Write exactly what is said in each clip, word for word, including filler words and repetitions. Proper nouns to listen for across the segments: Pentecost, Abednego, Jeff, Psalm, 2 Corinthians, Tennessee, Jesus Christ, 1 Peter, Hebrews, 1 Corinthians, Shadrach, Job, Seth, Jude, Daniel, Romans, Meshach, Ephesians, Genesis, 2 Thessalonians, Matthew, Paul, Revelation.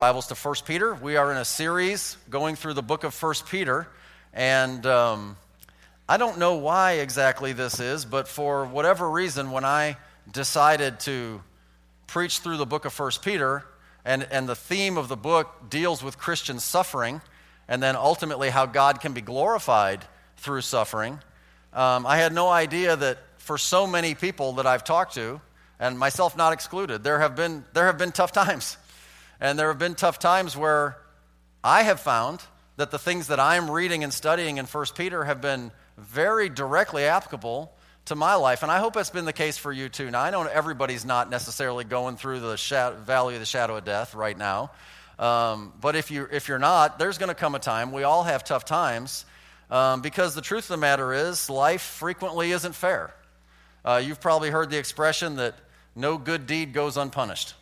Bibles to First Peter. We are in a series going through the book of First Peter, and um, I don't know why exactly this is, but for whatever reason, when I decided to preach through the book of First Peter, and, and the theme of the book deals with Christian suffering, and then ultimately how God can be glorified through suffering, um, I had no idea that for so many people that I've talked to, and myself not excluded, there have been there have been tough times. And there have been tough times where I have found that the things that I'm reading and studying in First Peter have been very directly applicable to my life. And I hope that's been the case for you too. Now, I know everybody's not necessarily going through the shadow, valley of the shadow of death right now. Um, but if, you, if you're not, there's going to come a time. We all have tough times um, because the truth of the matter is life frequently isn't fair. Uh, you've probably heard the expression that no good deed goes unpunished.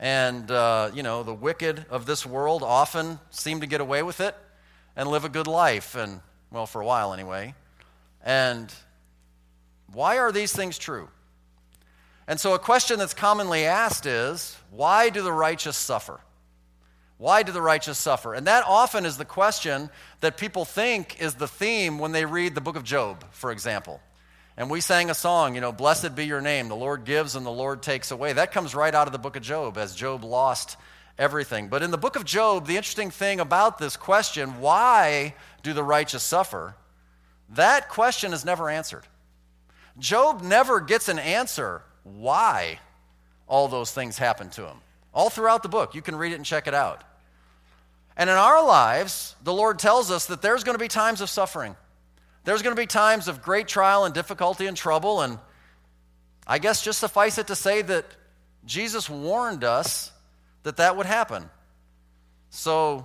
And, uh, you know, the wicked of this world often seem to get away with it and live a good life, and, well, for a while anyway. And why are these things true? And so a question that's commonly asked is, why do the righteous suffer? Why do the righteous suffer? And that often is the question that people think is the theme when they read the book of Job, for example. And we sang a song, you know, blessed be your name, the Lord gives and the Lord takes away. That comes right out of the book of Job as Job lost everything. But in the book of Job, the interesting thing about this question, why do the righteous suffer, that question is never answered. Job never gets an answer why all those things happen to him. All throughout the book, you can read it and check it out. And in our lives, the Lord tells us that there's going to be times of suffering. There's going to be times of great trial and difficulty and trouble, and I guess just suffice it to say that Jesus warned us that that would happen. So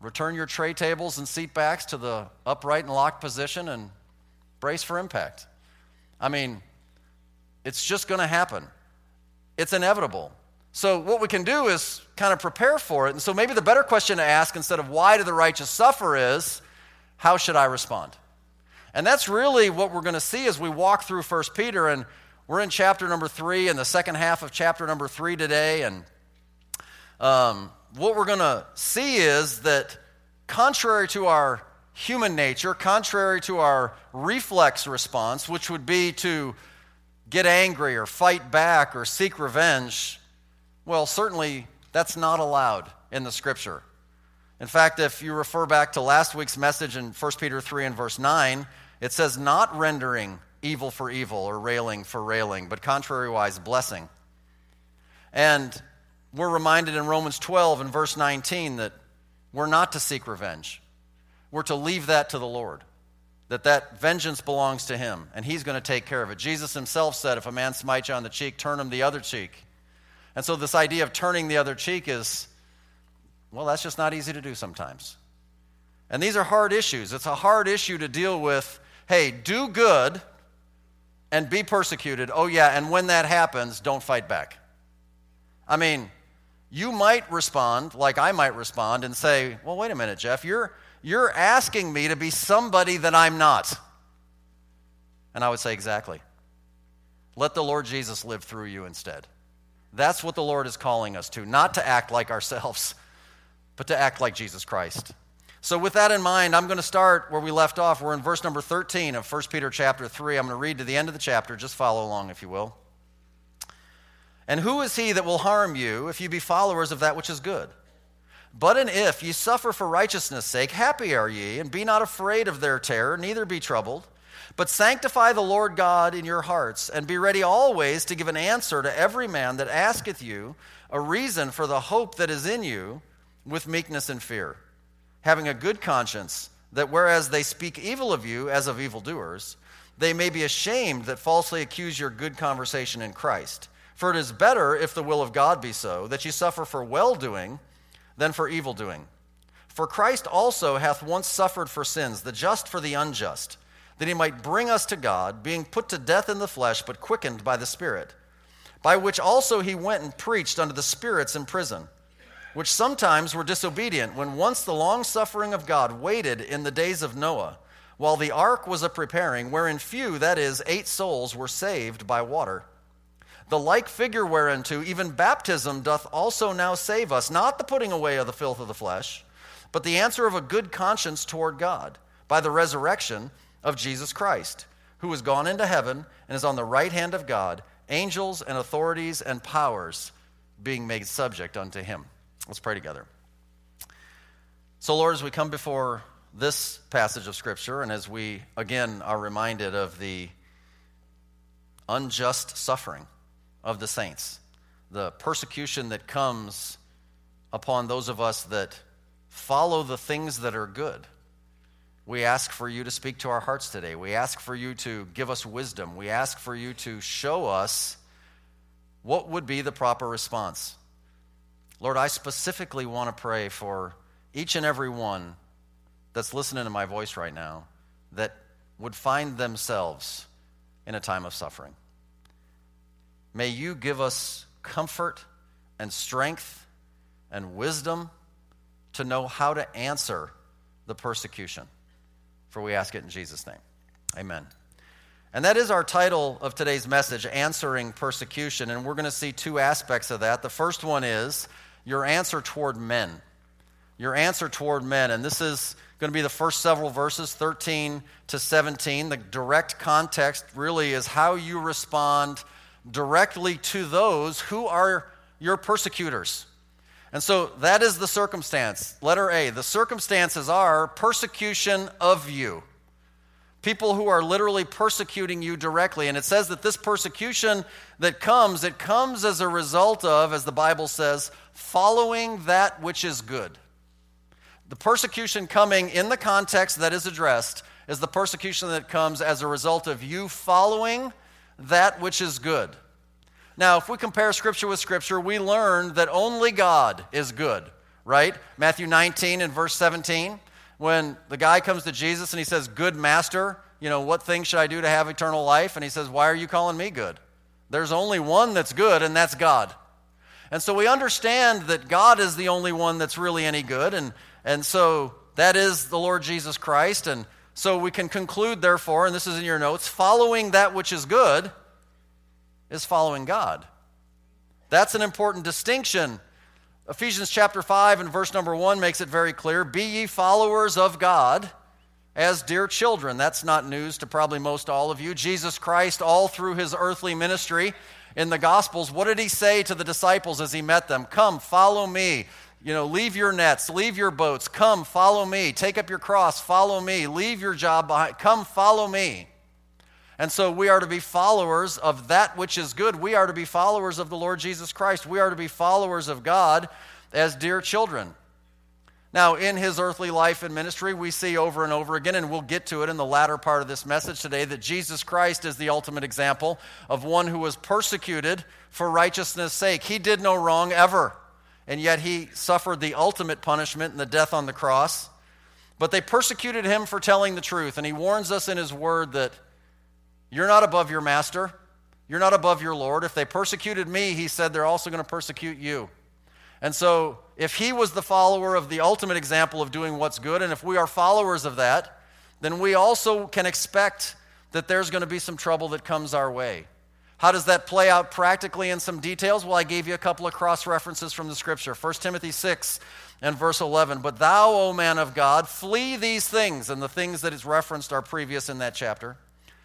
return your tray tables and seat backs to the upright and locked position and brace for impact. I mean, it's just going to happen. It's inevitable. So what we can do is kind of prepare for it, and so maybe the better question to ask instead of why do the righteous suffer is, how should I respond? And that's really what we're going to see as we walk through First Peter, and we're in chapter number three and the second half of chapter number three today, and um, what we're going to see is that contrary to our human nature, contrary to our reflex response, which would be to get angry or fight back or seek revenge, well, certainly that's not allowed in the Scripture. In fact, if you refer back to last week's message in First Peter three and verse nine, it says, not rendering evil for evil or railing for railing, but contrariwise, blessing. And we're reminded in Romans twelve and verse nineteen that we're not to seek revenge. We're to leave that to the Lord, that that vengeance belongs to him, and he's going to take care of it. Jesus himself said, if a man smite you on the cheek, turn him the other cheek. And so this idea of turning the other cheek is, well, that's just not easy to do sometimes. And these are hard issues. It's a hard issue to deal with, hey, do good and be persecuted. Oh, yeah, and when that happens, don't fight back. I mean, you might respond, like I might respond, and say, well, wait a minute, Jeff, you're, you're asking me to be somebody that I'm not. And I would say, exactly. Let the Lord Jesus live through you instead. That's what the Lord is calling us to, not to act like ourselves, but to act like Jesus Christ. So with that in mind, I'm going to start where we left off. We're in verse number thirteen of First Peter chapter three. I'm going to read to the end of the chapter. Just follow along, if you will. And who is he that will harm you if you be followers of that which is good? But and if ye suffer for righteousness' sake, happy are ye, and be not afraid of their terror, neither be troubled. But sanctify the Lord God in your hearts, and be ready always to give an answer to every man that asketh you a reason for the hope that is in you, with meekness and fear, having a good conscience, that whereas they speak evil of you as of evildoers, they may be ashamed that falsely accuse your good conversation in Christ. For it is better, if the will of God be so, that ye suffer for well-doing than for evil-doing. For Christ also hath once suffered for sins, the just for the unjust, that he might bring us to God, being put to death in the flesh, but quickened by the Spirit, by which also he went and preached unto the spirits in prison, which sometimes were disobedient, when once the long-suffering of God waited in the days of Noah, while the ark was a-preparing, wherein few, that is, eight souls, were saved by water. The like figure whereunto even baptism doth also now save us, not the putting away of the filth of the flesh, but the answer of a good conscience toward God by the resurrection of Jesus Christ, who is gone into heaven and is on the right hand of God, angels and authorities and powers being made subject unto him. Let's pray together. So, Lord, as we come before this passage of Scripture, and as we again are reminded of the unjust suffering of the saints, the persecution that comes upon those of us that follow the things that are good, we ask for you to speak to our hearts today. We ask for you to give us wisdom. We ask for you to show us what would be the proper response. Lord, I specifically want to pray for each and every one that's listening to my voice right now that would find themselves in a time of suffering. May you give us comfort and strength and wisdom to know how to answer the persecution. For we ask it in Jesus' name. Amen. And that is our title of today's message, Answering Persecution. And we're going to see two aspects of that. The first one is your answer toward men. Your answer toward men. And this is going to be the first several verses, thirteen to seventeen. The direct context really is how you respond directly to those who are your persecutors. And so that is the circumstance. Letter A, the circumstances are persecution of you. People who are literally persecuting you directly. And it says that this persecution that comes, it comes as a result of, as the Bible says, following that which is good. The persecution coming in the context that is addressed is the persecution that comes as a result of you following that which is good. Now, if we compare Scripture with Scripture, we learn that only God is good, right? Matthew nineteen and verse seventeen. When the guy comes to Jesus and he says, "Good master, you know, what things should I do to have eternal life?" And he says, "Why are you calling me good? There's only one that's good, and that's God." And so we understand that God is the only one that's really any good, and, and so that is the Lord Jesus Christ. And so we can conclude, therefore, and this is in your notes, following that which is good is following God. That's an important distinction. Ephesians chapter five and verse number one makes it very clear, "Be ye followers of God as dear children." That's not news to probably most all of you. Jesus Christ, all through his earthly ministry in the Gospels, what did he say to the disciples as he met them? "Come, follow me. You know, leave your nets, leave your boats. Come, follow me. Take up your cross, follow me. Leave your job behind. Come, follow me." And so we are to be followers of that which is good. We are to be followers of the Lord Jesus Christ. We are to be followers of God as dear children. Now, in his earthly life and ministry, we see over and over again, and we'll get to it in the latter part of this message today, that Jesus Christ is the ultimate example of one who was persecuted for righteousness' sake. He did no wrong ever, and yet he suffered the ultimate punishment in the death on the cross. But they persecuted him for telling the truth, and he warns us in his word that you're not above your master. You're not above your Lord. If they persecuted me, he said, they're also going to persecute you. And so if he was the follower of the ultimate example of doing what's good, and if we are followers of that, then we also can expect that there's going to be some trouble that comes our way. How does that play out practically in some details? Well, I gave you a couple of cross-references from the Scripture. First Timothy six and verse eleven, "But thou, O man of God, flee these things," and the things that is referenced are previous in that chapter.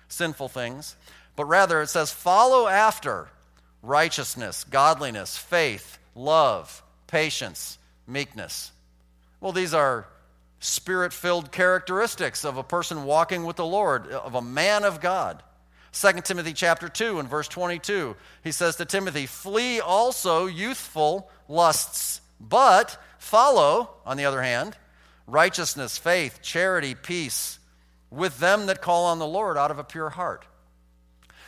Sinful things, but rather it says, "Follow after righteousness, godliness, faith, love, patience, meekness." Well, these are spirit-filled characteristics of a person walking with the Lord, of a man of God. Second Timothy chapter two and verse twenty-two, he says to Timothy, "Flee also youthful lusts, but follow," on the other hand, "righteousness, faith, charity, peace, with them that call on the Lord out of a pure heart."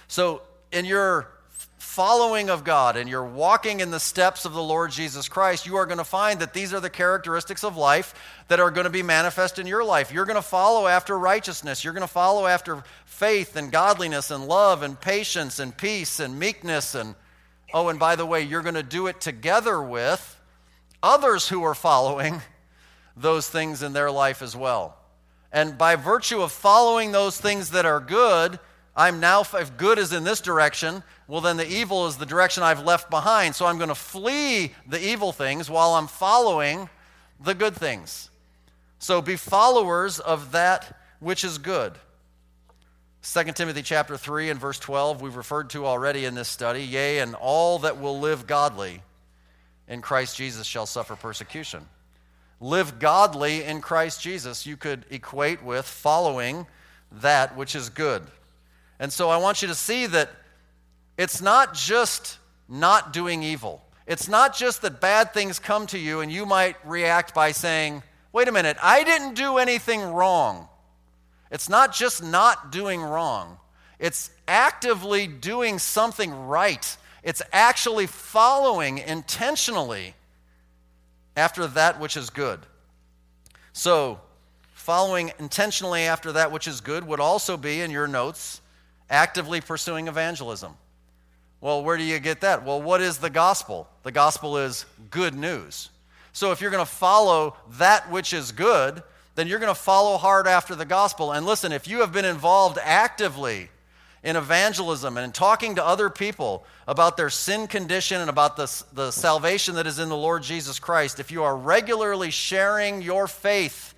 So in your following of God and your walking in the steps of the Lord Jesus Christ, you are going to find that these are the characteristics of life that are going to be manifest in your life. You're going to follow after righteousness. You're going to follow after faith and godliness and love and patience and peace and meekness. And oh, and by the way, you're going to do it together with others who are following those things in their life as well. And by virtue of following those things that are good, I'm now, if good is in this direction, well then the evil is the direction I've left behind. So I'm going to flee the evil things while I'm following the good things. So be followers of that which is good. Second Timothy chapter three and verse twelve, we've referred to already in this study. Yea, and all that will live godly in Christ Jesus shall suffer persecution. Live godly in Christ Jesus, you could equate with following that which is good. And so I want you to see that it's not just not doing evil. It's not just that bad things come to you and you might react by saying, wait a minute, I didn't do anything wrong. It's not just not doing wrong. It's actively doing something right. It's actually following intentionally after that which is good. So, following intentionally after that which is good would also be, in your notes, actively pursuing evangelism. Well, where do you get that? Well, what is the gospel? The gospel is good news. So if you're going to follow that which is good, then you're going to follow hard after the gospel. And listen, if you have been involved actively in evangelism and in talking to other people about their sin condition and about the, the salvation that is in the Lord Jesus Christ, if you are regularly sharing your faith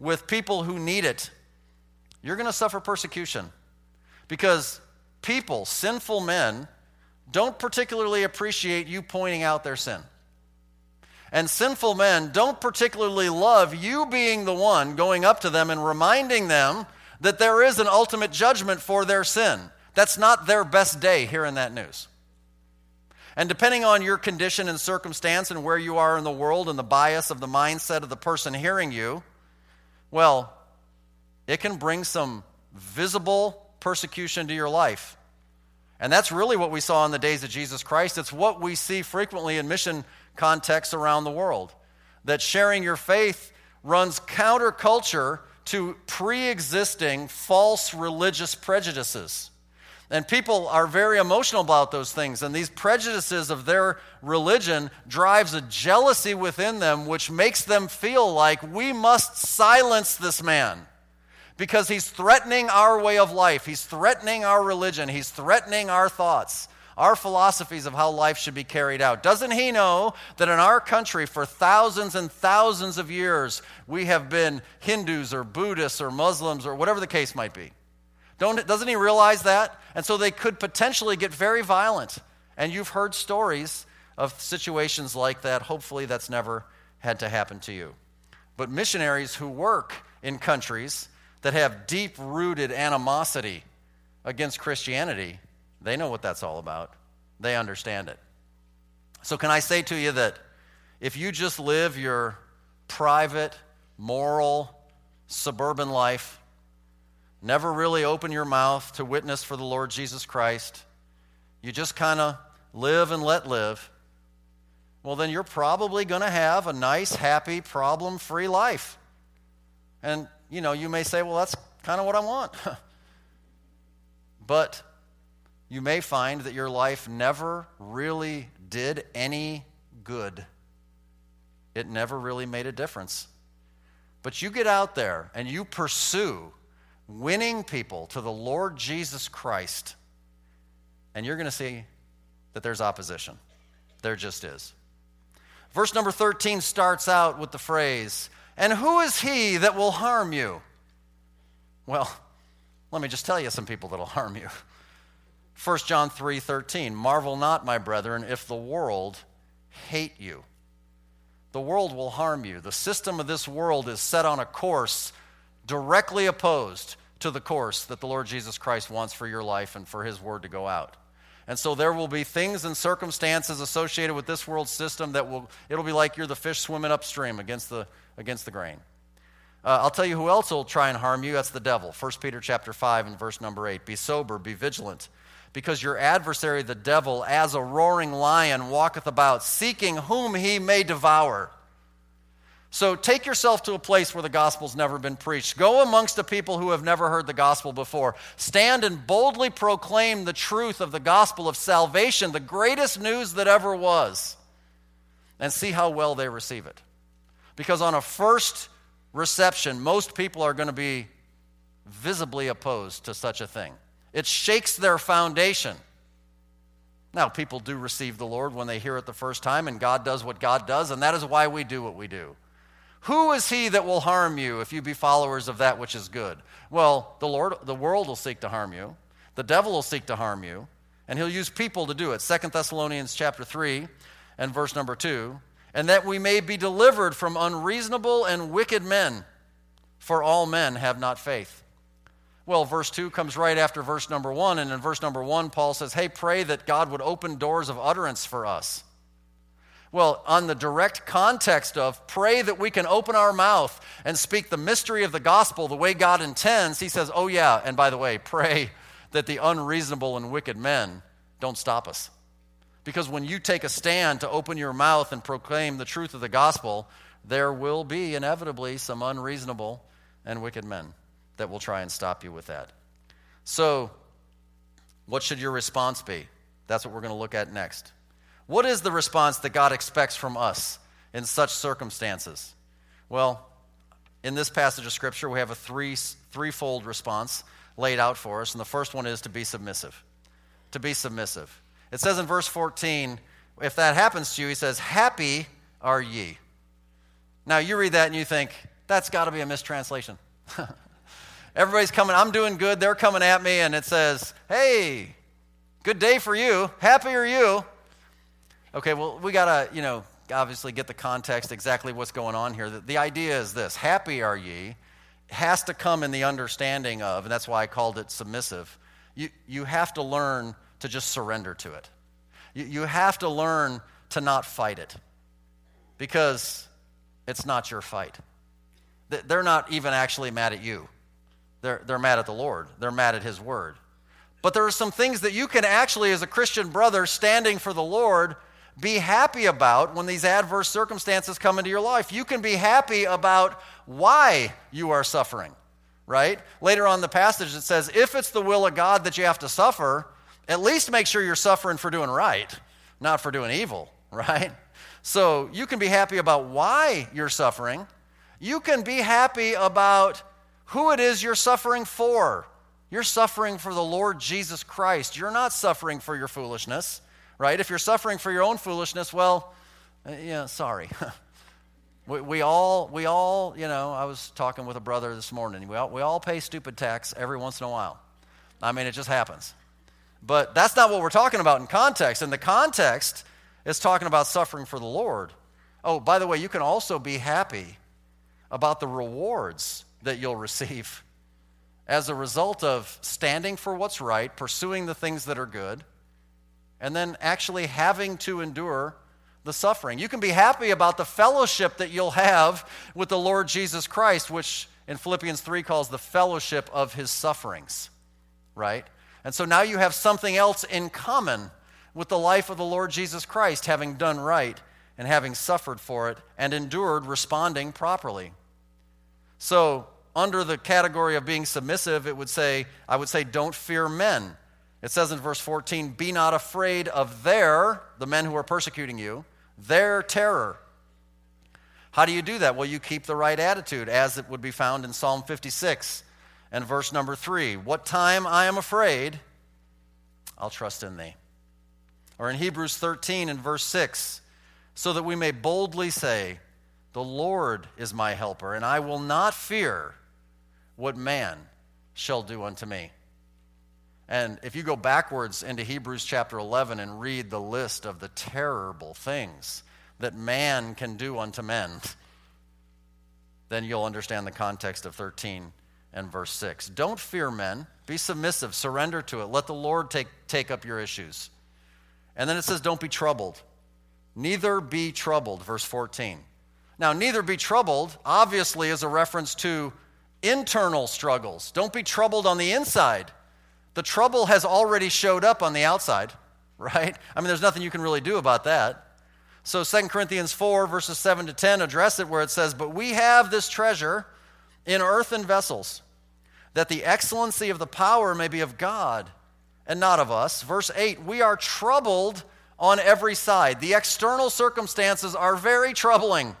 with people who need it, you're going to suffer persecution, because people, sinful men, don't particularly appreciate you pointing out their sin. And sinful men don't particularly love you being the one going up to them and reminding them that there is an ultimate judgment for their sin. That's not their best day hearing that news. And depending on your condition and circumstance and where you are in the world and the bias of the mindset of the person hearing you, well, it can bring some visible persecution to your life. And that's really what we saw in the days of Jesus Christ. It's what we see frequently in mission contexts around the world, that sharing your faith runs counterculture to pre-existing false religious prejudices. And people are very emotional about those things, and these prejudices of their religion drives a jealousy within them, which makes them feel like we must silence this man because he's threatening our way of life, he's threatening our religion, he's threatening our thoughts, our philosophies of how life should be carried out. Doesn't he know that in our country for thousands and thousands of years we have been Hindus or Buddhists or Muslims or whatever the case might be? Don't, doesn't he realize that? And so they could potentially get very violent. And you've heard stories of situations like that. Hopefully that's never had to happen to you. But missionaries who work in countries that have deep-rooted animosity against Christianity, they know what that's all about. They understand it. So can I say to you that if you just live your private, moral, suburban life, never really open your mouth to witness for the Lord Jesus Christ, you just kind of live and let live, well, then you're probably going to have a nice, happy, problem-free life. And, you know, you may say, well, that's kind of what I want. But you may find that your life never really did any good. It never really made a difference. But you get out there and you pursue winning people to the Lord Jesus Christ, and you're going to see that there's opposition. There just is. Verse number thirteen starts out with the phrase, "And who is he that will harm you?" Well, let me just tell you some people that will harm you. First John three thirteen, marvel not, my brethren, if the world hate you. The world will harm you. The system of this world is set on a course directly opposed to the course that the Lord Jesus Christ wants for your life and for his word to go out. And so there will be things and circumstances associated with this world system that will, it'll be like you're the fish swimming upstream against the, against the grain. Uh, I'll tell you who else will try and harm you. That's the devil. First Peter chapter five and verse number eight, be sober, be vigilant, because your adversary, the devil, as a roaring lion, walketh about, seeking whom he may devour. So take yourself to a place where the gospel's never been preached. Go amongst the people who have never heard the gospel before. Stand and boldly proclaim the truth of the gospel of salvation, the greatest news that ever was, and see how well they receive it. Because on a first reception, most people are going to be visibly opposed to such a thing. It shakes their foundation. Now, people do receive the Lord when they hear it the first time, and God does what God does, and that is why we do what we do. Who is he that will harm you if you be followers of that which is good? Well, the Lord, the world will seek to harm you. The devil will seek to harm you, and he'll use people to do it. Second Thessalonians chapter three and verse number two, and that we may be delivered from unreasonable and wicked men, for all men have not faith. Well, verse two comes right after verse number one, and in verse number one, Paul says, hey, pray that God would open doors of utterance for us. Well, on the direct context of pray that we can open our mouth and speak the mystery of the gospel the way God intends, he says, oh yeah, and by the way, pray that the unreasonable and wicked men don't stop us. Because when you take a stand to open your mouth and proclaim the truth of the gospel, there will be inevitably some unreasonable and wicked men that will try and stop you with that. So, what should your response be? That's what we're going to look at next. What is the response that God expects from us in such circumstances? Well, in this passage of Scripture, we have a three, threefold response laid out for us, and the first one is to be submissive. To be submissive. It says in verse fourteen, if that happens to you, he says, happy are ye. Now, you read that and you think, that's got to be a mistranslation. Everybody's coming, I'm doing good, they're coming at me, and it says, hey, good day for you, happy are you. Okay, well, we got to, you know, obviously get the context, exactly what's going on here. The, the idea is this, happy are ye, has to come in the understanding of, and that's why I called it submissive, you, you have to learn to just surrender to it. You, you have to learn to not fight it, because it's not your fight. They're not even actually mad at you. They're, they're mad at the Lord. They're mad at his word. But there are some things that you can actually, as a Christian brother standing for the Lord, be happy about when these adverse circumstances come into your life. You can be happy about why you are suffering, right? Later on in the passage it says, if it's the will of God that you have to suffer, at least make sure you're suffering for doing right, not for doing evil, right? So you can be happy about why you're suffering. You can be happy about who it is you're suffering for. You're suffering for the Lord Jesus Christ. You're not suffering for your foolishness, right? If you're suffering for your own foolishness, well, yeah, sorry. we, we all, we all, you know, I was talking with a brother this morning. We all, we all pay stupid tax every once in a while. I mean, it just happens. But that's not what we're talking about in context. In the context, it's talking about suffering for the Lord. Oh, by the way, you can also be happy about the rewards that you'll receive as a result of standing for what's right, pursuing the things that are good, and then actually having to endure the suffering. You can be happy about the fellowship that you'll have with the Lord Jesus Christ, which in Philippians three calls the fellowship of his sufferings, right? And so now you have something else in common with the life of the Lord Jesus Christ, having done right and having suffered for it and endured, responding properly. So under the category of being submissive, it would say, I would say, don't fear men. It says in verse fourteen, be not afraid of their, the men who are persecuting you, their terror. How do you do that? Well, you keep the right attitude, as it would be found in Psalm fifty-six and verse number three. What time I am afraid, I'll trust in thee. Or in Hebrews thirteen and verse six, so that we may boldly say, the Lord is my helper, and I will not fear what man shall do unto me. And if you go backwards into Hebrews chapter eleven and read the list of the terrible things that man can do unto men, then you'll understand the context of thirteen and verse six. Don't fear men. Be submissive. Surrender to it. Let the Lord take, take up your issues. And then it says, don't be troubled. Neither be troubled, verse fourteen. Now, neither be troubled, obviously, is a reference to internal struggles. Don't be troubled on the inside. The trouble has already showed up on the outside, right? I mean, there's nothing you can really do about that. So Second Corinthians four, verses seven to ten, address it where it says, but we have this treasure in earthen vessels, that the excellency of the power may be of God and not of us. Verse eight, we are troubled on every side. The external circumstances are very troubling,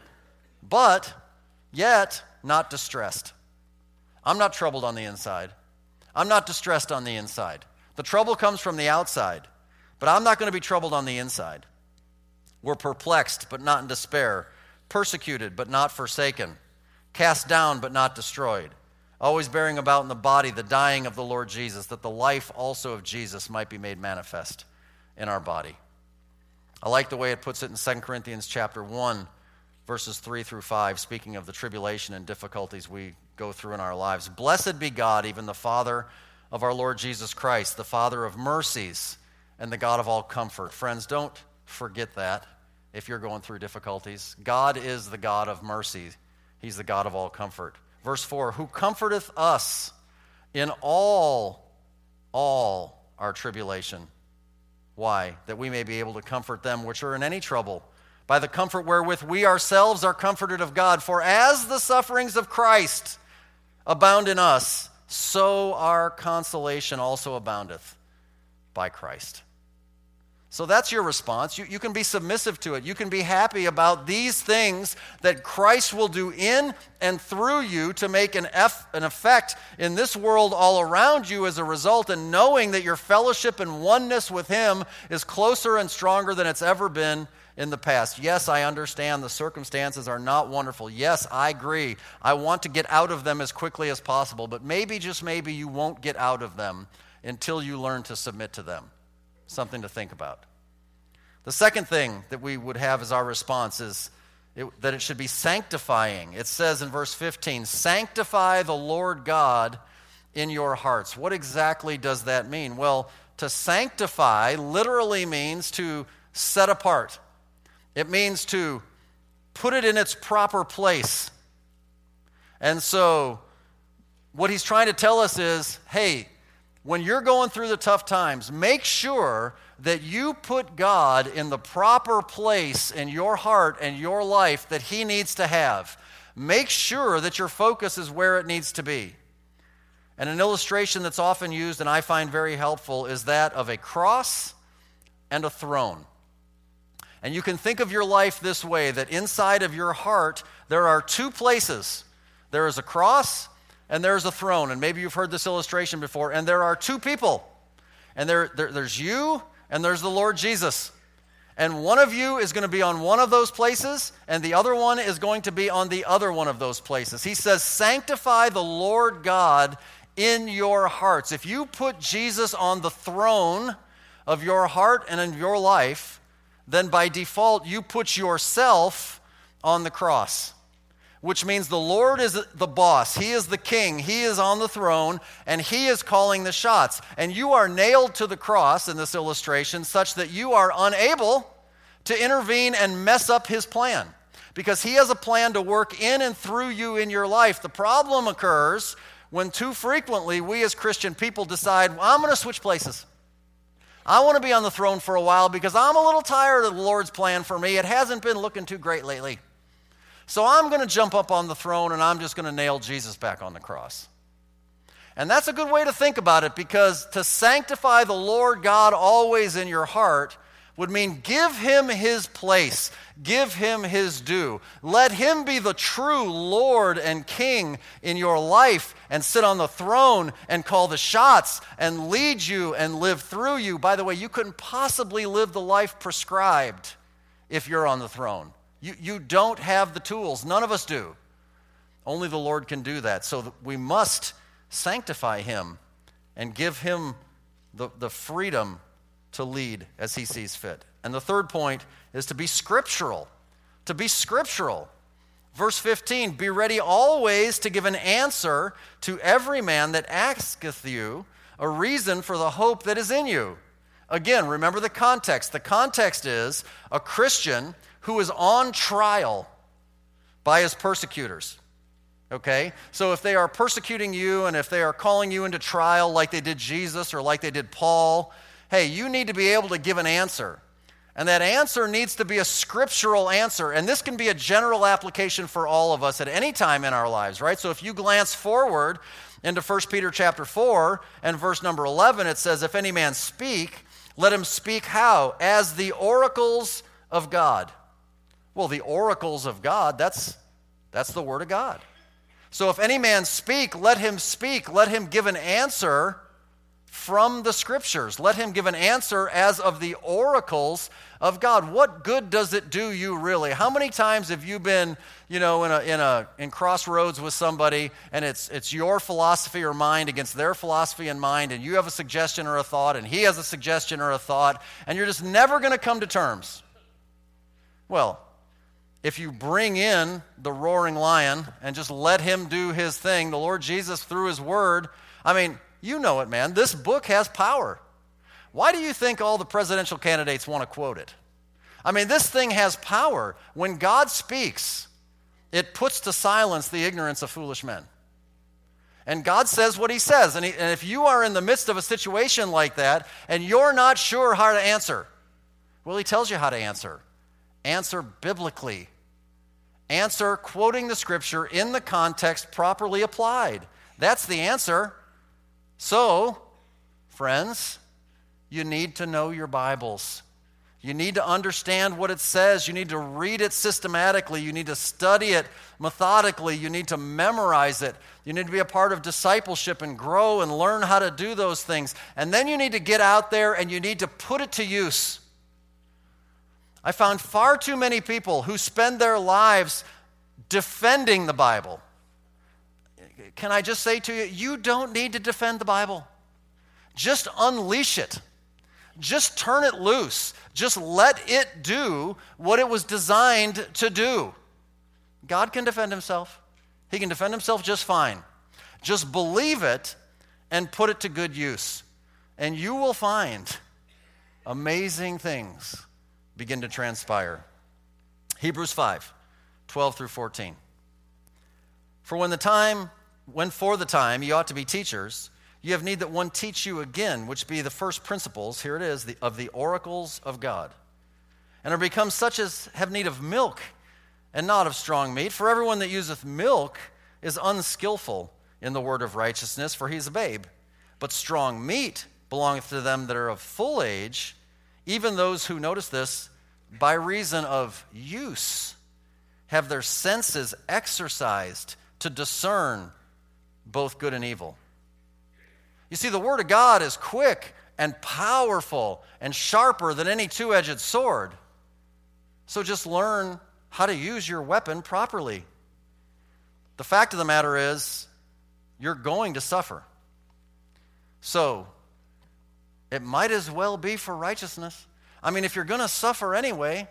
but yet not distressed. I'm not troubled on the inside. I'm not distressed on the inside. The trouble comes from the outside, but I'm not going to be troubled on the inside. We're perplexed, but not in despair. Persecuted, but not forsaken. Cast down, but not destroyed. Always bearing about in the body the dying of the Lord Jesus, that the life also of Jesus might be made manifest in our body. I like the way it puts it in Second Corinthians chapter one, verses three through five, speaking of the tribulation and difficulties we go through in our lives. Blessed be God, even the Father of our Lord Jesus Christ, the Father of mercies and the God of all comfort. Friends, don't forget that if you're going through difficulties. God is the God of mercy. He's the God of all comfort. Verse four, who comforteth us in all, all our tribulation. Why? That we may be able to comfort them which are in any trouble, by the comfort wherewith we ourselves are comforted of God. For as the sufferings of Christ abound in us, so our consolation also aboundeth by Christ. So that's your response. You, you can be submissive to it. You can be happy about these things that Christ will do in and through you to make an, eff, an effect in this world all around you as a result, and knowing that your fellowship and oneness with Him is closer and stronger than it's ever been in the past. Yes, I understand the circumstances are not wonderful. Yes, I agree. I want to get out of them as quickly as possible, but maybe, just maybe, you won't get out of them until you learn to submit to them. Something to think about. The second thing that we would have as our response is it, that it should be sanctifying. It says in verse fifteen, sanctify the Lord God in your hearts. What exactly does that mean? Well, to sanctify literally means to set apart. It means to put it in its proper place. And so what he's trying to tell us is, hey, when you're going through the tough times, make sure that you put God in the proper place in your heart and your life that He needs to have. Make sure that your focus is where it needs to be. And an illustration that's often used and I find very helpful is that of a cross and a throne. And you can think of your life this way, that inside of your heart, there are two places. There is a cross and there's a throne, and maybe you've heard this illustration before, and there are two people, and there, there there's you, and there's the Lord Jesus, and one of you is going to be on one of those places, and the other one is going to be on the other one of those places. He says, sanctify the Lord God in your hearts. If you put Jesus on the throne of your heart and in your life, then by default, you put yourself on the cross, which means the Lord is the boss. He is the king. He is on the throne, and He is calling the shots. And you are nailed to the cross in this illustration such that you are unable to intervene and mess up His plan, because He has a plan to work in and through you in your life. The problem occurs when too frequently we as Christian people decide, well, I'm going to switch places. I want to be on the throne for a while because I'm a little tired of the Lord's plan for me. It hasn't been looking too great lately. So I'm going to jump up on the throne, and I'm just going to nail Jesus back on the cross. And that's a good way to think about it, because to sanctify the Lord God always in your heart would mean give Him His place, give Him His due. Let Him be the true Lord and King in your life and sit on the throne and call the shots and lead you and live through you. By the way, you couldn't possibly live the life prescribed if you're on the throne. You, you don't have the tools. None of us do. Only the Lord can do that. So we must sanctify Him and give Him the, the freedom to lead as He sees fit. And the third point is to be scriptural. To be scriptural. Verse fifteen, be ready always to give an answer to every man that asketh you a reason for the hope that is in you. Again, remember the context. The context is a Christian who is on trial by his persecutors, okay? So if they are persecuting you and if they are calling you into trial like they did Jesus or like they did Paul, hey, you need to be able to give an answer. And that answer needs to be a scriptural answer. And this can be a general application for all of us at any time in our lives, right? So if you glance forward into First Peter chapter four and verse number eleven, it says, if any man speak, let him speak how? As the oracles of God. Well, the oracles of God, that's, that's the Word of God. So if any man speak, let him speak. Let him give an answer from the Scriptures. Let him give an answer as of the oracles of God. What good does it do you really? How many times have you been, you know, in a in a in crossroads with somebody, and it's it's your philosophy or mind against their philosophy and mind, and you have a suggestion or a thought, and he has a suggestion or a thought, and you're just never going to come to terms? Well, if you bring in the roaring lion and just let him do his thing, the Lord Jesus through his word, I mean, you know it, man. This book has power. Why do you think all the presidential candidates want to quote it? I mean, this thing has power. When God speaks, it puts to silence the ignorance of foolish men. And God says what he says. And, he, and if you are in the midst of a situation like that and you're not sure how to answer, well, he tells you how to answer. Answer biblically. Answer quoting the Scripture in the context properly applied. That's the answer. So, friends, you need to know your Bibles. You need to understand what it says. You need to read it systematically. You need to study it methodically. You need to memorize it. You need to be a part of discipleship and grow and learn how to do those things. And then you need to get out there and you need to put it to use. I found far too many people who spend their lives defending the Bible. Can I just say to you, you don't need to defend the Bible. Just unleash it. Just turn it loose. Just let it do what it was designed to do. God can defend himself. He can defend himself just fine. Just believe it and put it to good use. And you will find amazing things begin to transpire. Hebrews five, twelve through fourteen. For when the time... When for the time ye ought to be teachers, you have need that one teach you again, which be the first principles, here it is, the, of the oracles of God. And are become such as have need of milk and not of strong meat. For everyone that useth milk is unskillful in the word of righteousness, for he is a babe. But strong meat belongeth to them that are of full age, even those who, notice this, by reason of use, have their senses exercised to discern both good and evil. You see, the Word of God is quick and powerful and sharper than any two-edged sword. So just learn how to use your weapon properly. The fact of the matter is, you're going to suffer. So it might as well be for righteousness. I mean, if you're going to suffer anyway,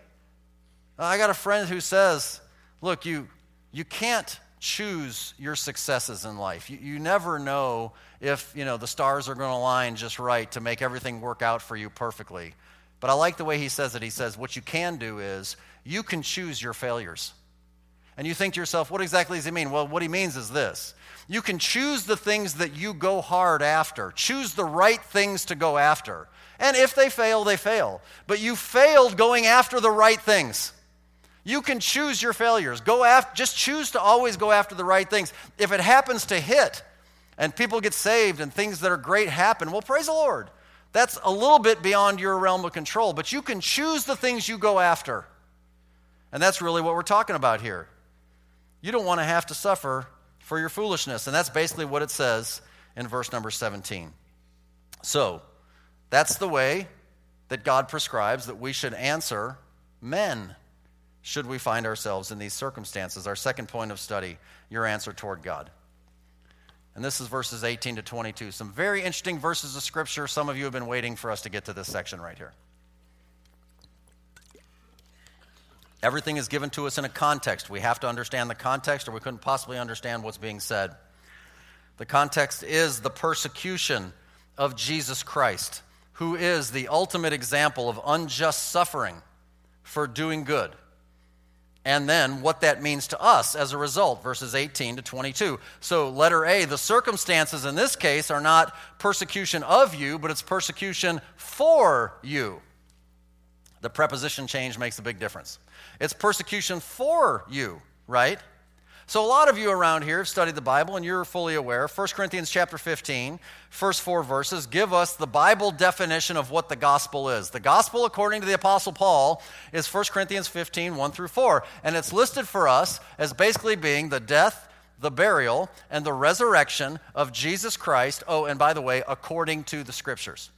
I got a friend who says, look, you, you can't choose your successes in life. You, you never know if, you know, the stars are going to align just right to make everything work out for you perfectly. But I like the way he says it. He says, what you can do is you can choose your failures. And you think to yourself, what exactly does he mean? Well, what he means is this. You can choose the things that you go hard after. Choose the right things to go after. And if they fail, they fail. But you failed going after the right things. You can choose your failures. Go after, just choose to always go after the right things. If it happens to hit and people get saved and things that are great happen, well, praise the Lord. That's a little bit beyond your realm of control, but you can choose the things you go after. And that's really what we're talking about here. You don't want to have to suffer for your foolishness, and that's basically what it says in verse number seventeen. So that's the way that God prescribes that we should answer men. Should we find ourselves in these circumstances? Our second point of study, your answer toward God. And this is verses eighteen to twenty-two. Some very interesting verses of Scripture. Some of you have been waiting for us to get to this section right here. Everything is given to us in a context. We have to understand the context, or we couldn't possibly understand what's being said. The context is the persecution of Jesus Christ, who is the ultimate example of unjust suffering for doing good. And then what that means to us as a result, verses eighteen to twenty-two. So letter A, the circumstances in this case are not persecution of you, but it's persecution for you. The preposition change makes a big difference. It's persecution for you, right? So a lot of you around here have studied the Bible, and you're fully aware. First Corinthians chapter fifteen, first four verses, give us the Bible definition of what the gospel is. The gospel, according to the Apostle Paul, is First Corinthians fifteen, one through four. And it's listed for us as basically being the death the burial, and the resurrection of Jesus Christ. Oh, and by the way, according to the Scriptures.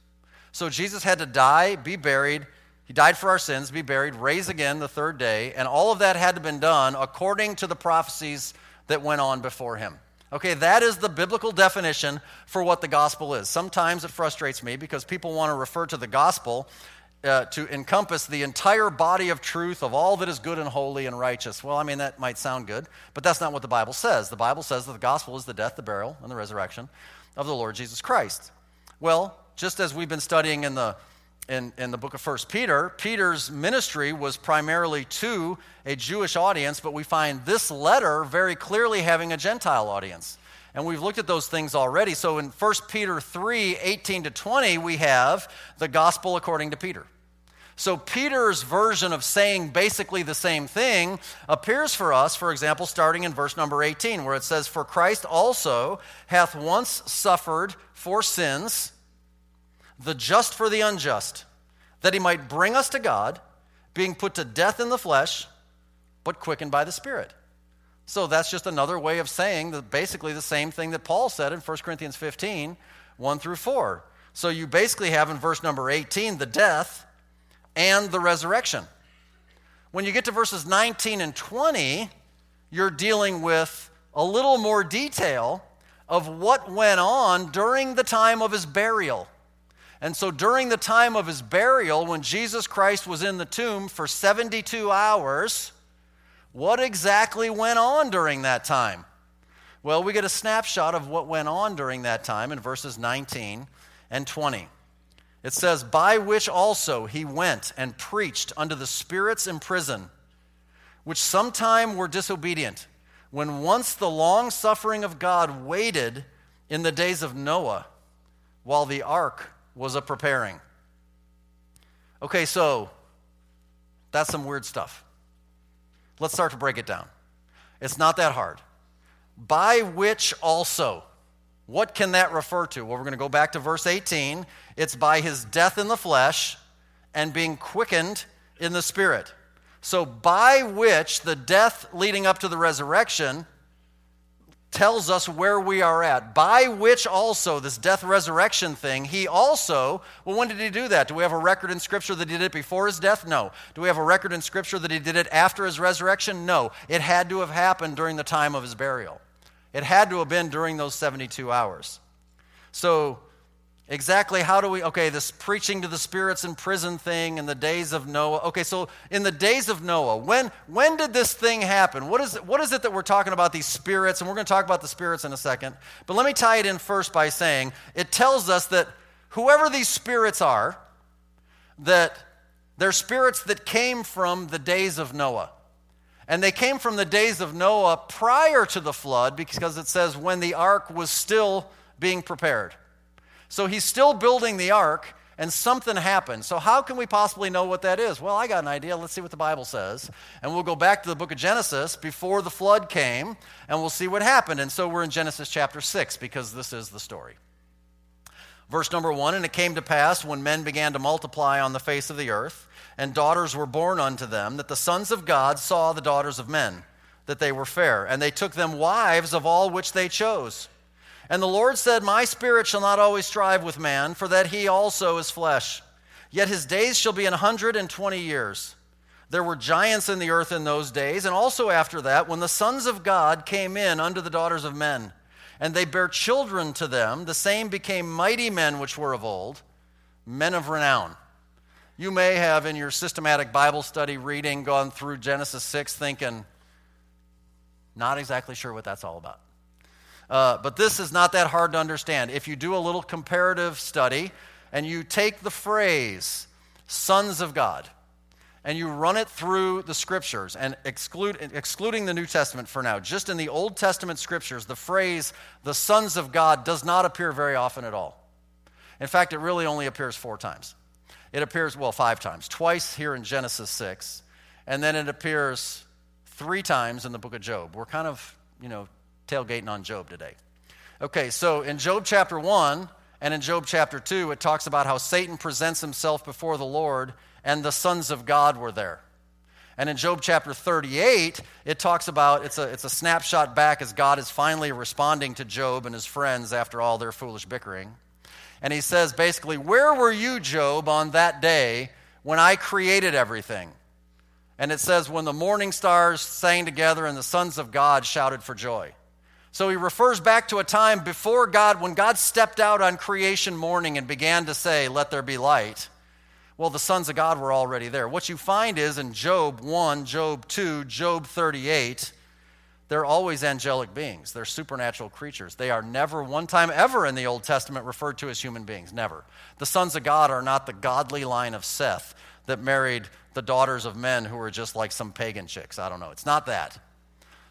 So Jesus had to die, be buried. He died for our sins, be buried, raised again the third day, and all of that had been done according to the prophecies that went on before him. Okay, that is the biblical definition for what the gospel is. Sometimes it frustrates me because people want to refer to the gospel uh, to encompass the entire body of truth of all that is good and holy and righteous. Well, I mean, that might sound good, but that's not what the Bible says. The Bible says that the gospel is the death, the burial, and the resurrection of the Lord Jesus Christ. Well, just as we've been studying in the In, in the book of First Peter, Peter's ministry was primarily to a Jewish audience, but we find this letter very clearly having a Gentile audience. And we've looked at those things already. So in First Peter three, eighteen to twenty, we have the gospel according to Peter. So Peter's version of saying basically the same thing appears for us, for example, starting in verse number eighteen, where it says, "For Christ also hath once suffered for sins, the just for the unjust, that he might bring us to God, being put to death in the flesh, but quickened by the Spirit." So that's just another way of saying that basically the same thing that Paul said in First Corinthians fifteen, one through four. So you basically have in verse number eighteen the death and the resurrection. When you get to verses nineteen and twenty, you're dealing with a little more detail of what went on during the time of his burial. And so during the time of his burial, when Jesus Christ was in the tomb for seventy-two hours, what exactly went on during that time? Well, we get a snapshot of what went on during that time in verses nineteen and twenty. It says, "By which also he went and preached unto the spirits in prison, which sometime were disobedient, when once the long suffering of God waited in the days of Noah, while the ark was a preparing." Okay, so that's some weird stuff. Let's start to break it down. It's not that hard. By which also, what can that refer to? Well, we're going to go back to verse eighteen. It's by his death in the flesh and being quickened in the Spirit. So by which, the death leading up to the resurrection tells us where we are at. By which also, this death-resurrection thing, he also, well, when did he do that? Do we have a record in Scripture that he did it before his death? No. Do we have a record in Scripture that he did it after his resurrection? No. It had to have happened during the time of his burial. It had to have been during those seventy-two hours. So exactly how do we, okay, this preaching to the spirits in prison thing in the days of Noah. Okay, so in the days of Noah, when when did this thing happen? What is, what is it that we're talking about, these spirits? And we're going to talk about the spirits in a second. But let me tie it in first by saying it tells us that whoever these spirits are, that they're spirits that came from the days of Noah. And they came from the days of Noah prior to the flood, because it says when the ark was still being prepared. So he's still building the ark, and something happened. So how can we possibly know what that is? Well, I got an idea. Let's see what the Bible says. And we'll go back to the book of Genesis before the flood came, and we'll see what happened. And so we're in Genesis chapter six, because this is the story. Verse number one, "And it came to pass, when men began to multiply on the face of the earth, and daughters were born unto them, that the sons of God saw the daughters of men, that they were fair. And they took them wives of all which they chose. And the Lord said, My spirit shall not always strive with man, for that he also is flesh. Yet his days shall be an hundred and twenty years. There were giants in the earth in those days, and also after that, when the sons of God came in unto the daughters of men, and they bare children to them, the same became mighty men which were of old, men of renown." You may have in your systematic Bible study reading gone through Genesis six thinking, not exactly sure what that's all about. Uh, but this is not that hard to understand. If you do a little comparative study and you take the phrase, sons of God, and you run it through the Scriptures, and exclude, excluding the New Testament for now, just in the Old Testament Scriptures, the phrase, the sons of God, does not appear very often at all. In fact, it really only appears four times. It appears, well, five times, twice here in Genesis six, and then it appears three times in the book of Job. We're kind of, you know, tailgating on Job today. Okay, so in Job chapter one and in Job chapter two, it talks about how Satan presents himself before the Lord and the sons of God were there. And in Job chapter thirty-eight, it talks about, it's a, it's a snapshot back as God is finally responding to Job and his friends after all their foolish bickering. And he says basically, where were you, Job, on that day when I created everything? And it says, when the morning stars sang together and the sons of God shouted for joy. So he refers back to a time before God, when God stepped out on creation morning and began to say, let there be light. Well, the sons of God were already there. What you find is in Job one, Job two, Job thirty-eight, they're always angelic beings. They're supernatural creatures. They are never one time ever in the Old Testament referred to as human beings, never. The sons of God are not the godly line of Seth that married the daughters of men who were just like some pagan chicks. I don't know. It's not that.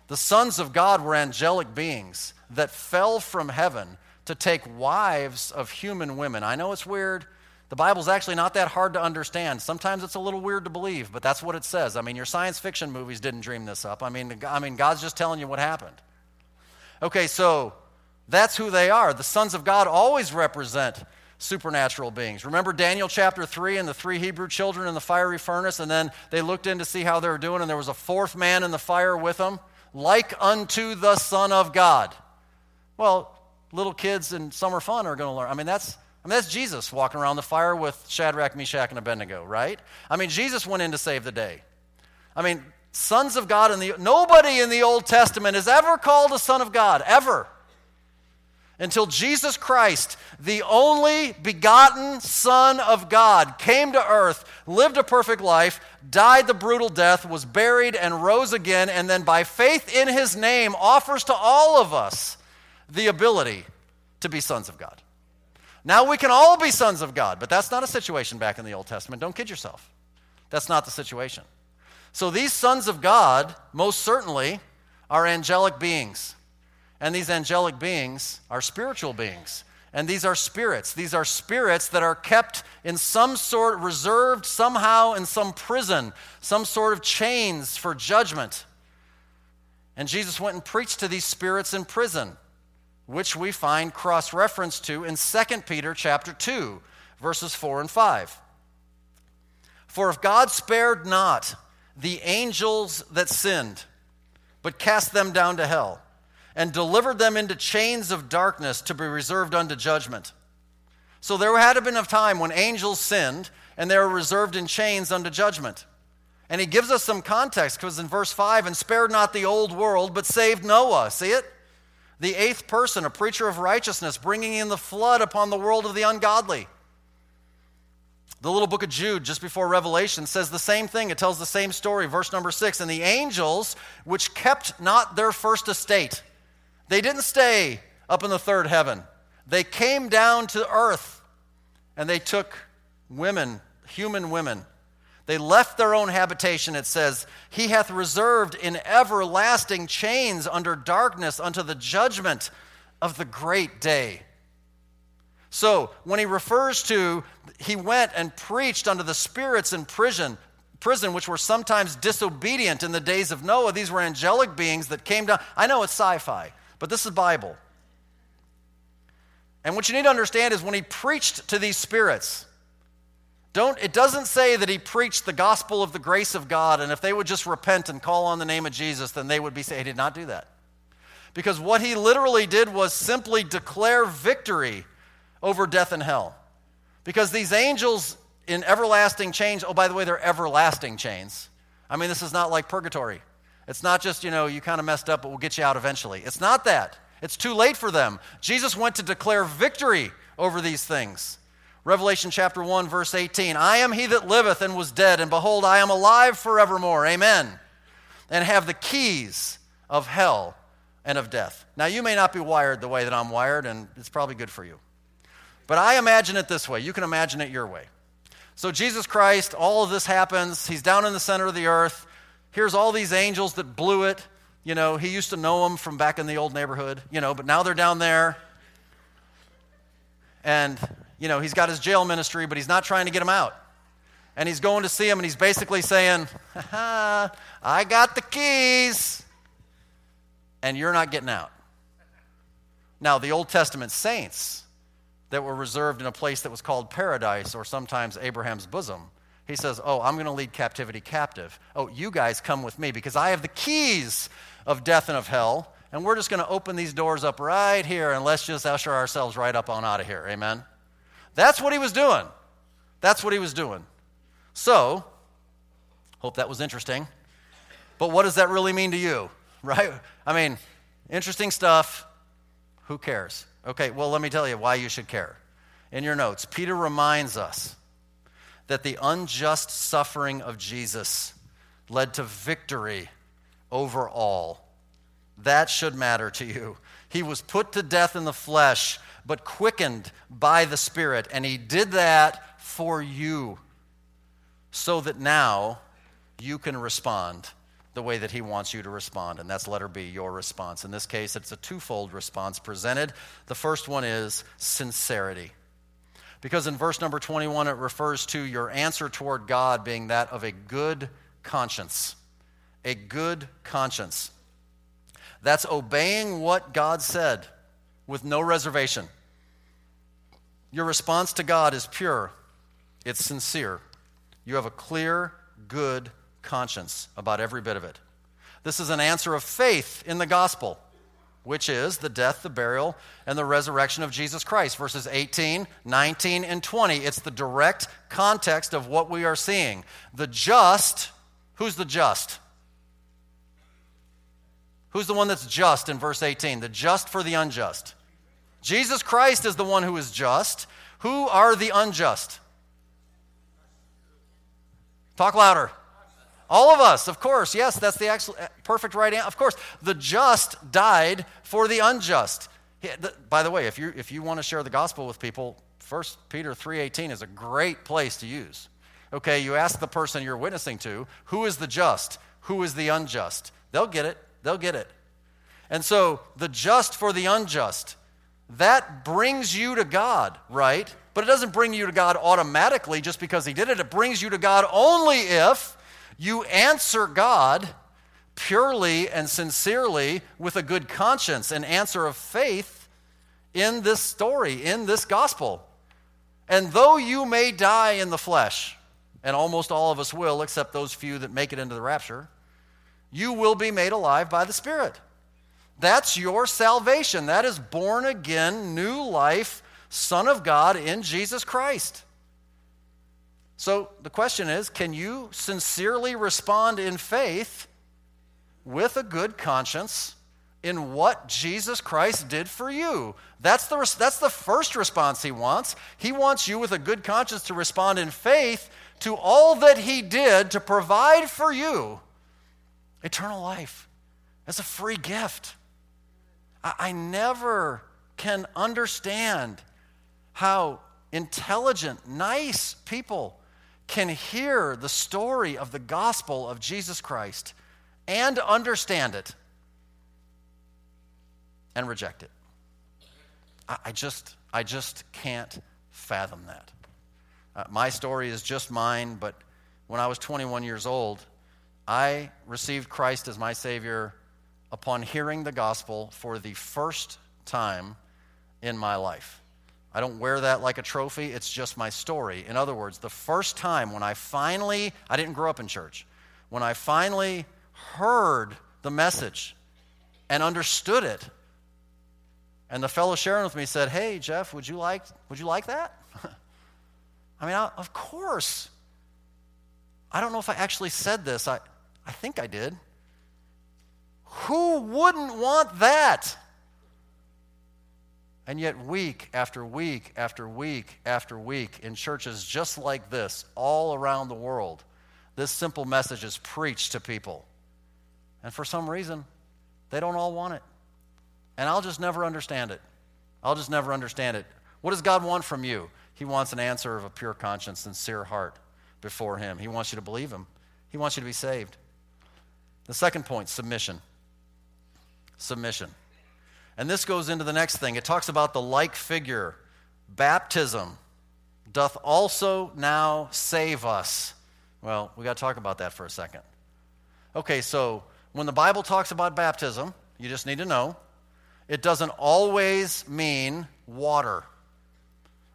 The sons of God were angelic beings that fell from heaven to take wives of human women. I know it's weird. The Bible's actually not that hard to understand. Sometimes it's a little weird to believe, but that's what it says. I mean, your science fiction movies didn't dream this up. I mean, I mean, God's just telling you what happened. Okay, so that's who they are. The sons of God always represent supernatural beings. Remember Daniel chapter three and the three Hebrew children in the fiery furnace, and then they looked in to see how they were doing, and there was a fourth man in the fire with them, like unto the Son of God. Well, little kids in summer fun are going to learn. I mean, that's... I mean, that's Jesus walking around the fire with Shadrach, Meshach, and Abednego, right? I mean, Jesus went in to save the day. I mean, sons of God, in the nobody in the Old Testament is ever called a son of God, ever. Until Jesus Christ, the only begotten Son of God, came to earth, lived a perfect life, died the brutal death, was buried and rose again, and then by faith in his name offers to all of us the ability to be sons of God. Now we can all be sons of God, but that's not a situation back in the Old Testament. Don't kid yourself. That's not the situation. So these sons of God, most certainly, are angelic beings. And these angelic beings are spiritual beings. And these are spirits. These are spirits that are kept in some sort, reserved somehow in some prison, some sort of chains for judgment. And Jesus went and preached to these spirits in prison, which we find cross-reference to in Second Peter chapter two, verses four and five. For if God spared not the angels that sinned, but cast them down to hell, and delivered them into chains of darkness to be reserved unto judgment. So there had been a time when angels sinned, and they were reserved in chains unto judgment. And he gives us some context, because in verse five, and spared not the old world, but saved Noah. See it? The eighth person, a preacher of righteousness, bringing in the flood upon the world of the ungodly. The little book of Jude, just before Revelation, says the same thing. It tells the same story. Verse number six, and the angels which kept not their first estate. They didn't stay up in the third heaven. They came down to earth, and they took women, human women. They left their own habitation, it says. He hath reserved in everlasting chains under darkness unto the judgment of the great day. So when he refers to, he went and preached unto the spirits in prison, prison which were sometimes disobedient in the days of Noah. These were angelic beings that came down. I know it's sci-fi, but this is Bible. And what you need to understand is when he preached to these spirits, Don't, it doesn't say that he preached the gospel of the grace of God, and if they would just repent and call on the name of Jesus, then they would be saved. He did not do that. Because what he literally did was simply declare victory over death and hell. Because these angels in everlasting chains, oh, by the way, they're everlasting chains. I mean, this is not like purgatory. It's not just, you know, you kind of messed up, but we'll get you out eventually. It's not that. It's too late for them. Jesus went to declare victory over these things. Revelation chapter one, verse eighteen, I am he that liveth and was dead, and behold, I am alive forevermore, amen, and have the keys of hell and of death. Now, you may not be wired the way that I'm wired, and it's probably good for you. But I imagine it this way. You can imagine it your way. So Jesus Christ, all of this happens. He's down in the center of the earth. Here's all these angels that blew it. You know, he used to know them from back in the old neighborhood, you know, but now they're down there. And you know, he's got his jail ministry, but he's not trying to get him out. And he's going to see him, and he's basically saying, ha ha, I got the keys, and you're not getting out. Now, the Old Testament saints that were reserved in a place that was called paradise, or sometimes Abraham's bosom, He says, oh, I'm going to lead captivity captive. Oh, you guys come with me because I have the keys of death and of hell, and we're just going to open these doors up right here and let's just usher ourselves right up on out of here. Amen? That's what he was doing. That's what he was doing. So, hope that was interesting. But what does that really mean to you, right? I mean, interesting stuff. Who cares? Okay, well, let me tell you why you should care. In your notes, Peter reminds us that the unjust suffering of Jesus led to victory over all. That should matter to you. He was put to death in the flesh, but quickened by the Spirit, and he did that for you so that now you can respond the way that he wants you to respond, and that's letter B, your response. In this case, it's a twofold response presented. The first one is sincerity. Because in verse number twenty-one, it refers to your answer toward God being that of a good conscience. A good conscience. That's obeying what God said with no reservation. Your response to God is pure. It's sincere. You have a clear, good conscience about every bit of it. This is an answer of faith in the gospel, which is the death, the burial, and the resurrection of Jesus Christ. Verses eighteen, nineteen, and twenty. It's the direct context of what we are seeing. The just, who's the just? Who's the one that's just in verse eighteen? The just for the unjust. Jesus Christ is the one who is just. Who are the unjust? Talk louder. All of us, of course. Yes, that's the actual, perfect right answer. Of course, the just died for the unjust. By the way, if you if you want to share the gospel with people, First Peter three eighteen is a great place to use. Okay, you ask the person you're witnessing to, who is the just? Who is the unjust? They'll get it. They'll get it. And so, the just for the unjust, that brings you to God, right? But it doesn't bring you to God automatically just because he did it. It brings you to God only if you answer God purely and sincerely with a good conscience, an answer of faith in this story, in this gospel. And though you may die in the flesh, and almost all of us will, except those few that make it into the rapture, you will be made alive by the Spirit. That's your salvation. That is born again, new life, Son of God in Jesus Christ. So the question is, can you sincerely respond in faith with a good conscience in what Jesus Christ did for you? That's the, that's the first response he wants. He wants you with a good conscience to respond in faith to all that he did to provide for you eternal life as a free gift. I, I never can understand how intelligent, nice people can hear the story of the gospel of Jesus Christ and understand it and reject it. I, I just I just can't fathom that. Uh, my story is just mine, but when I was twenty-one years old, I received Christ as my Savior upon hearing the gospel for the first time in my life. I don't wear that like a trophy. It's just my story. In other words, the first time when I finally, I didn't grow up in church, when I finally heard the message and understood it, and the fellow sharing with me said, hey, Jeff, would you like, would you like that? I mean, I, of course. I don't know if I actually said this. I, I think I did. Who wouldn't want that? And yet week after week after week after week in churches just like this all around the world, this simple message is preached to people. And for some reason, they don't all want it. And I'll just never understand it. I'll just never understand it. What does God want from you? He wants an answer of a pure conscience, sincere heart before him. He wants you to believe him. He wants you to be saved. The second point, submission. Submission. And this goes into the next thing. It talks about the like figure. Baptism doth also now save us. Well, we got to talk about that for a second. Okay, so when the Bible talks about baptism, you just need to know, it doesn't always mean water.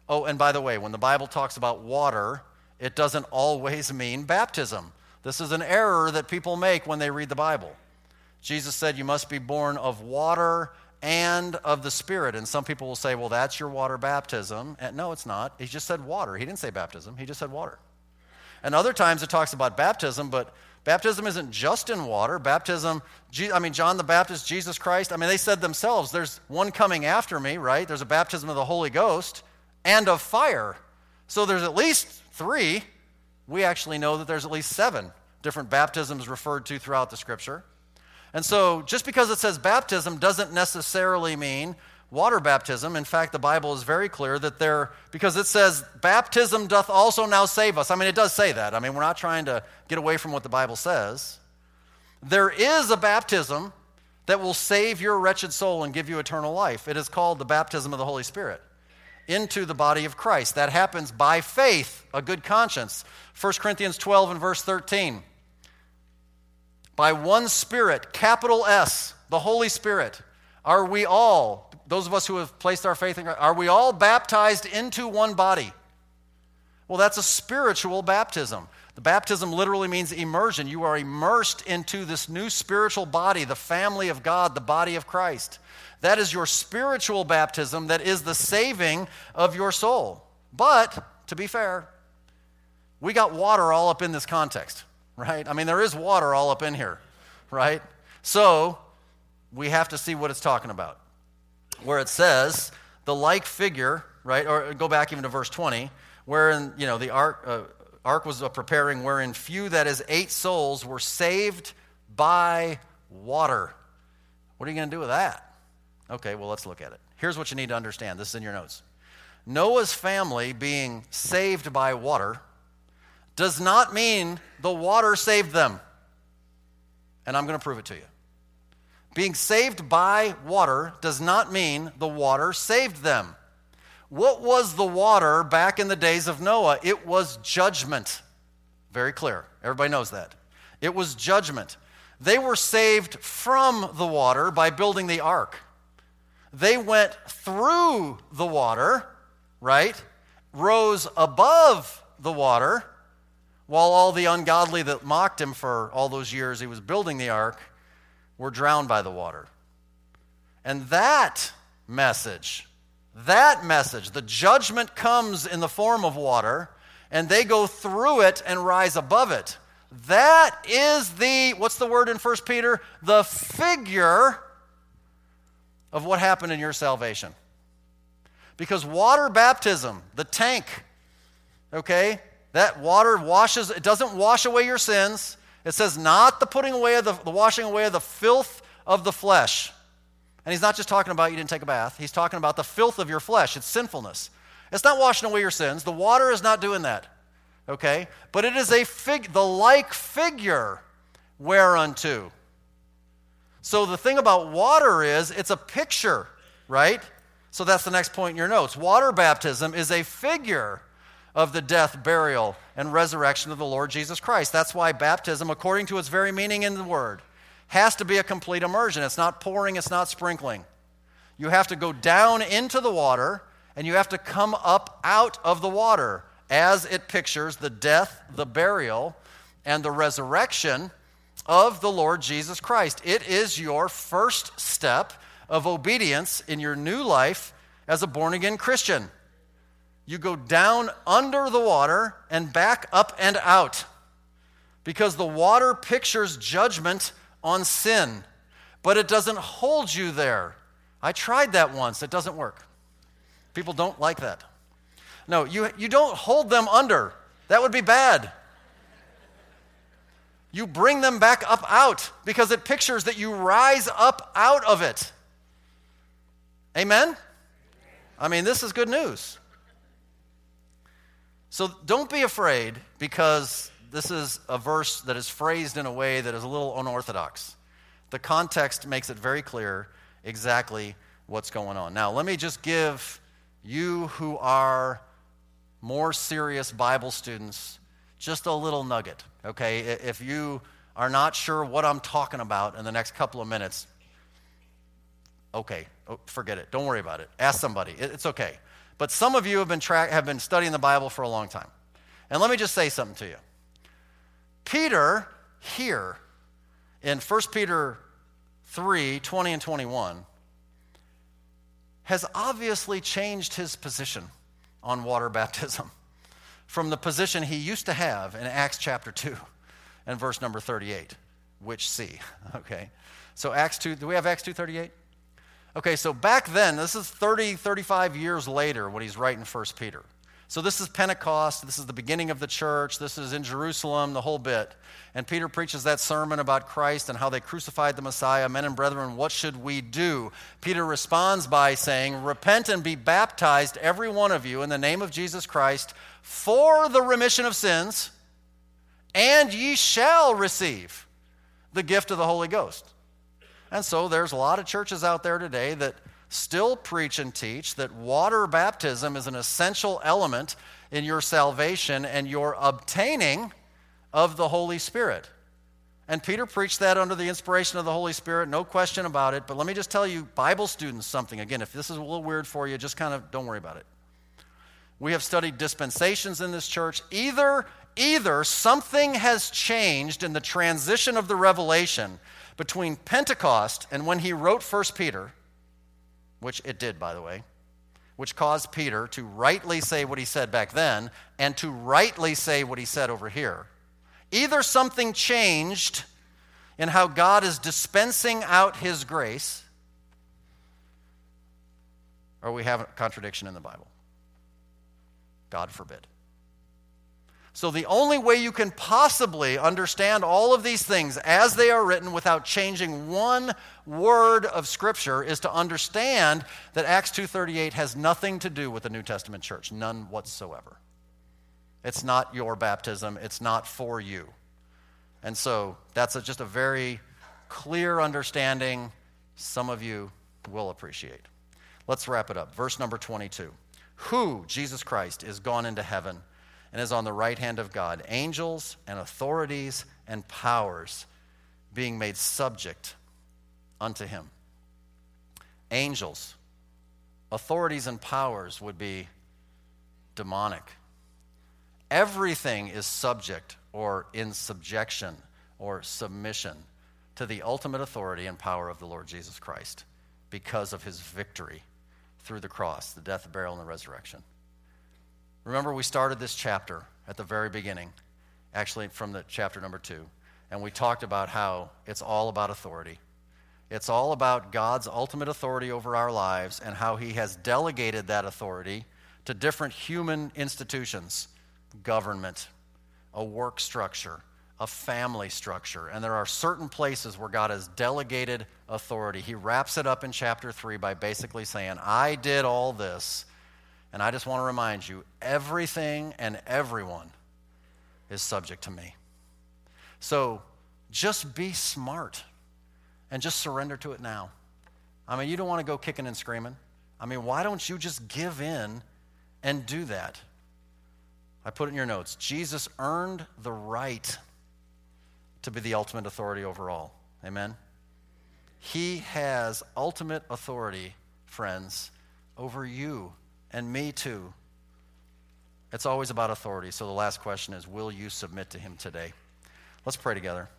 Oh, and by the way, when the Bible talks about water, It doesn't always mean baptism. This is an error that people make when they read the Bible. Jesus said you must be born of water and of the Spirit. And some people will say, well, that's your water baptism. And no, it's not. He just said water. He didn't say baptism. He just said water. And other times it talks about baptism, but baptism isn't just in water. Baptism, I mean, John the Baptist, Jesus Christ, I mean, they said themselves, there's one coming after me, right? There's a baptism of the Holy Ghost and of fire. So there's at least three. We actually know that there's at least seven different baptisms referred to throughout the Scripture. And so just because it says baptism doesn't necessarily mean water baptism. In fact, the Bible is very clear that there, because it says, baptism doth also now save us. I mean, it does say that. I mean, we're not trying to get away from what the Bible says. There is a baptism that will save your wretched soul and give you eternal life. It is called the baptism of the Holy Spirit into the body of Christ. That happens by faith, a good conscience. First Corinthians twelve and verse thirteen. By one Spirit, capital S, the Holy Spirit, are we all, those of us who have placed our faith in Christ, are we all baptized into one body? Well, that's a spiritual baptism. The baptism literally means immersion. You are immersed into this new spiritual body, the family of God, the body of Christ. That is your spiritual baptism that is the saving of your soul. But, to be fair, we got water all up in this context, right? I mean, there is water all up in here, right? So, we have to see what it's talking about. Where it says, the like figure, right? Or go back even to verse twenty, wherein, you know, the ark, uh, ark was a preparing, wherein few, that is eight souls, were saved by water. What are you going to do with that? Okay, well, let's look at it. Here's what you need to understand. This is in your notes. Noah's family being saved by water does not mean the water saved them. And I'm going to prove it to you. Being saved by water does not mean the water saved them. What was the water back in the days of Noah? It was judgment. Very clear. Everybody knows that. It was judgment. They were saved from the water by building the ark. They went through the water, right? Rose above the water, while all the ungodly that mocked him for all those years he was building the ark were drowned by the water. And that message, that message, the judgment comes in the form of water, and they go through it and rise above it. That is the, what's the word in First Peter? The figure of what happened in your salvation. Because water baptism, the tank, okay, that water washes, it doesn't wash away your sins. It says not the putting away of the, the washing away of the filth of the flesh. And he's not just talking about you didn't take a bath. He's talking about the filth of your flesh. It's sinfulness. It's not washing away your sins. The water is not doing that, okay? But it is a fig, the like figure whereunto. So the thing about water is it's a picture, right? So that's the next point in your notes. Water baptism is a figure of the death, burial, and resurrection of the Lord Jesus Christ. That's why baptism, according to its very meaning in the word, has to be a complete immersion. It's not pouring, it's not sprinkling. You have to go down into the water, and you have to come up out of the water as it pictures the death, the burial, and the resurrection of the Lord Jesus Christ. It is your first step of obedience in your new life as a born-again Christian. You go down under the water and back up and out, because the water pictures judgment on sin, but it doesn't hold you there. I tried that once. It doesn't work. People don't like that. No, you, you don't hold them under. That would be bad. You bring them back up out, because it pictures that you rise up out of it. Amen? I mean, this is good news. So don't be afraid, because this is a verse that is phrased in a way that is a little unorthodox. The context makes it very clear exactly what's going on. Now, let me just give you who are more serious Bible students just a little nugget, okay? If you are not sure what I'm talking about in the next couple of minutes, okay, forget it. Don't worry about it. Ask somebody. It's okay. But some of you have been tra- have been studying the Bible for a long time. And let me just say something to you. Peter here in First Peter three, twenty and twenty-one has obviously changed his position on water baptism from the position he used to have in Acts chapter two and verse number thirty-eight, which C, okay? So Acts two, do we have Acts two thirty-eight? Okay, so back then, this is thirty, thirty-five years later when he's writing First Peter. So this is Pentecost, this is the beginning of the church, this is in Jerusalem, the whole bit. And Peter preaches that sermon about Christ and how they crucified the Messiah. Men and brethren, what should we do? Peter responds by saying, repent and be baptized, every one of you, in the name of Jesus Christ, for the remission of sins, and ye shall receive the gift of the Holy Ghost. And so there's a lot of churches out there today that still preach and teach that water baptism is an essential element in your salvation and your obtaining of the Holy Spirit. And Peter preached that under the inspiration of the Holy Spirit, no question about it. But let me just tell you, Bible students, something. Again, if this is a little weird for you, just kind of don't worry about it. We have studied dispensations in this church. Either, either something has changed in the transition of the revelation between Pentecost and when he wrote First Peter, which it did, by the way, which caused Peter to rightly say what he said back then and to rightly say what he said over here. Either something changed in how God is dispensing out his grace, or we have a contradiction in the Bible. God forbid. So the only way you can possibly understand all of these things as they are written without changing one word of Scripture is to understand that Acts two thirty-eight has nothing to do with the New Testament church, none whatsoever. It's not your baptism. It's not for you. And so that's a, just a very clear understanding some of you will appreciate. Let's wrap it up. Verse number twenty-two. Who, Jesus Christ, is gone into heaven and is on the right hand of God, angels and authorities and powers being made subject unto him. Angels, authorities and powers would be demonic. Everything is subject or in subjection or submission to the ultimate authority and power of the Lord Jesus Christ because of his victory through the cross, the death, the burial, and the resurrection. Remember, we started this chapter at the very beginning, actually from the chapter number two, and we talked about how it's all about authority. It's all about God's ultimate authority over our lives and how he has delegated that authority to different human institutions, government, a work structure, a family structure, and there are certain places where God has delegated authority. He wraps it up in chapter three by basically saying, I did all this. And I just want to remind you, everything and everyone is subject to me. So just be smart and just surrender to it now. I mean, you don't want to go kicking and screaming. I mean, why don't you just give in and do that? I put it in your notes. Jesus earned the right to be the ultimate authority over all. Amen? He has ultimate authority, friends, over you. And me too. It's always about authority. So the last question is, will you submit to him today? Let's pray together.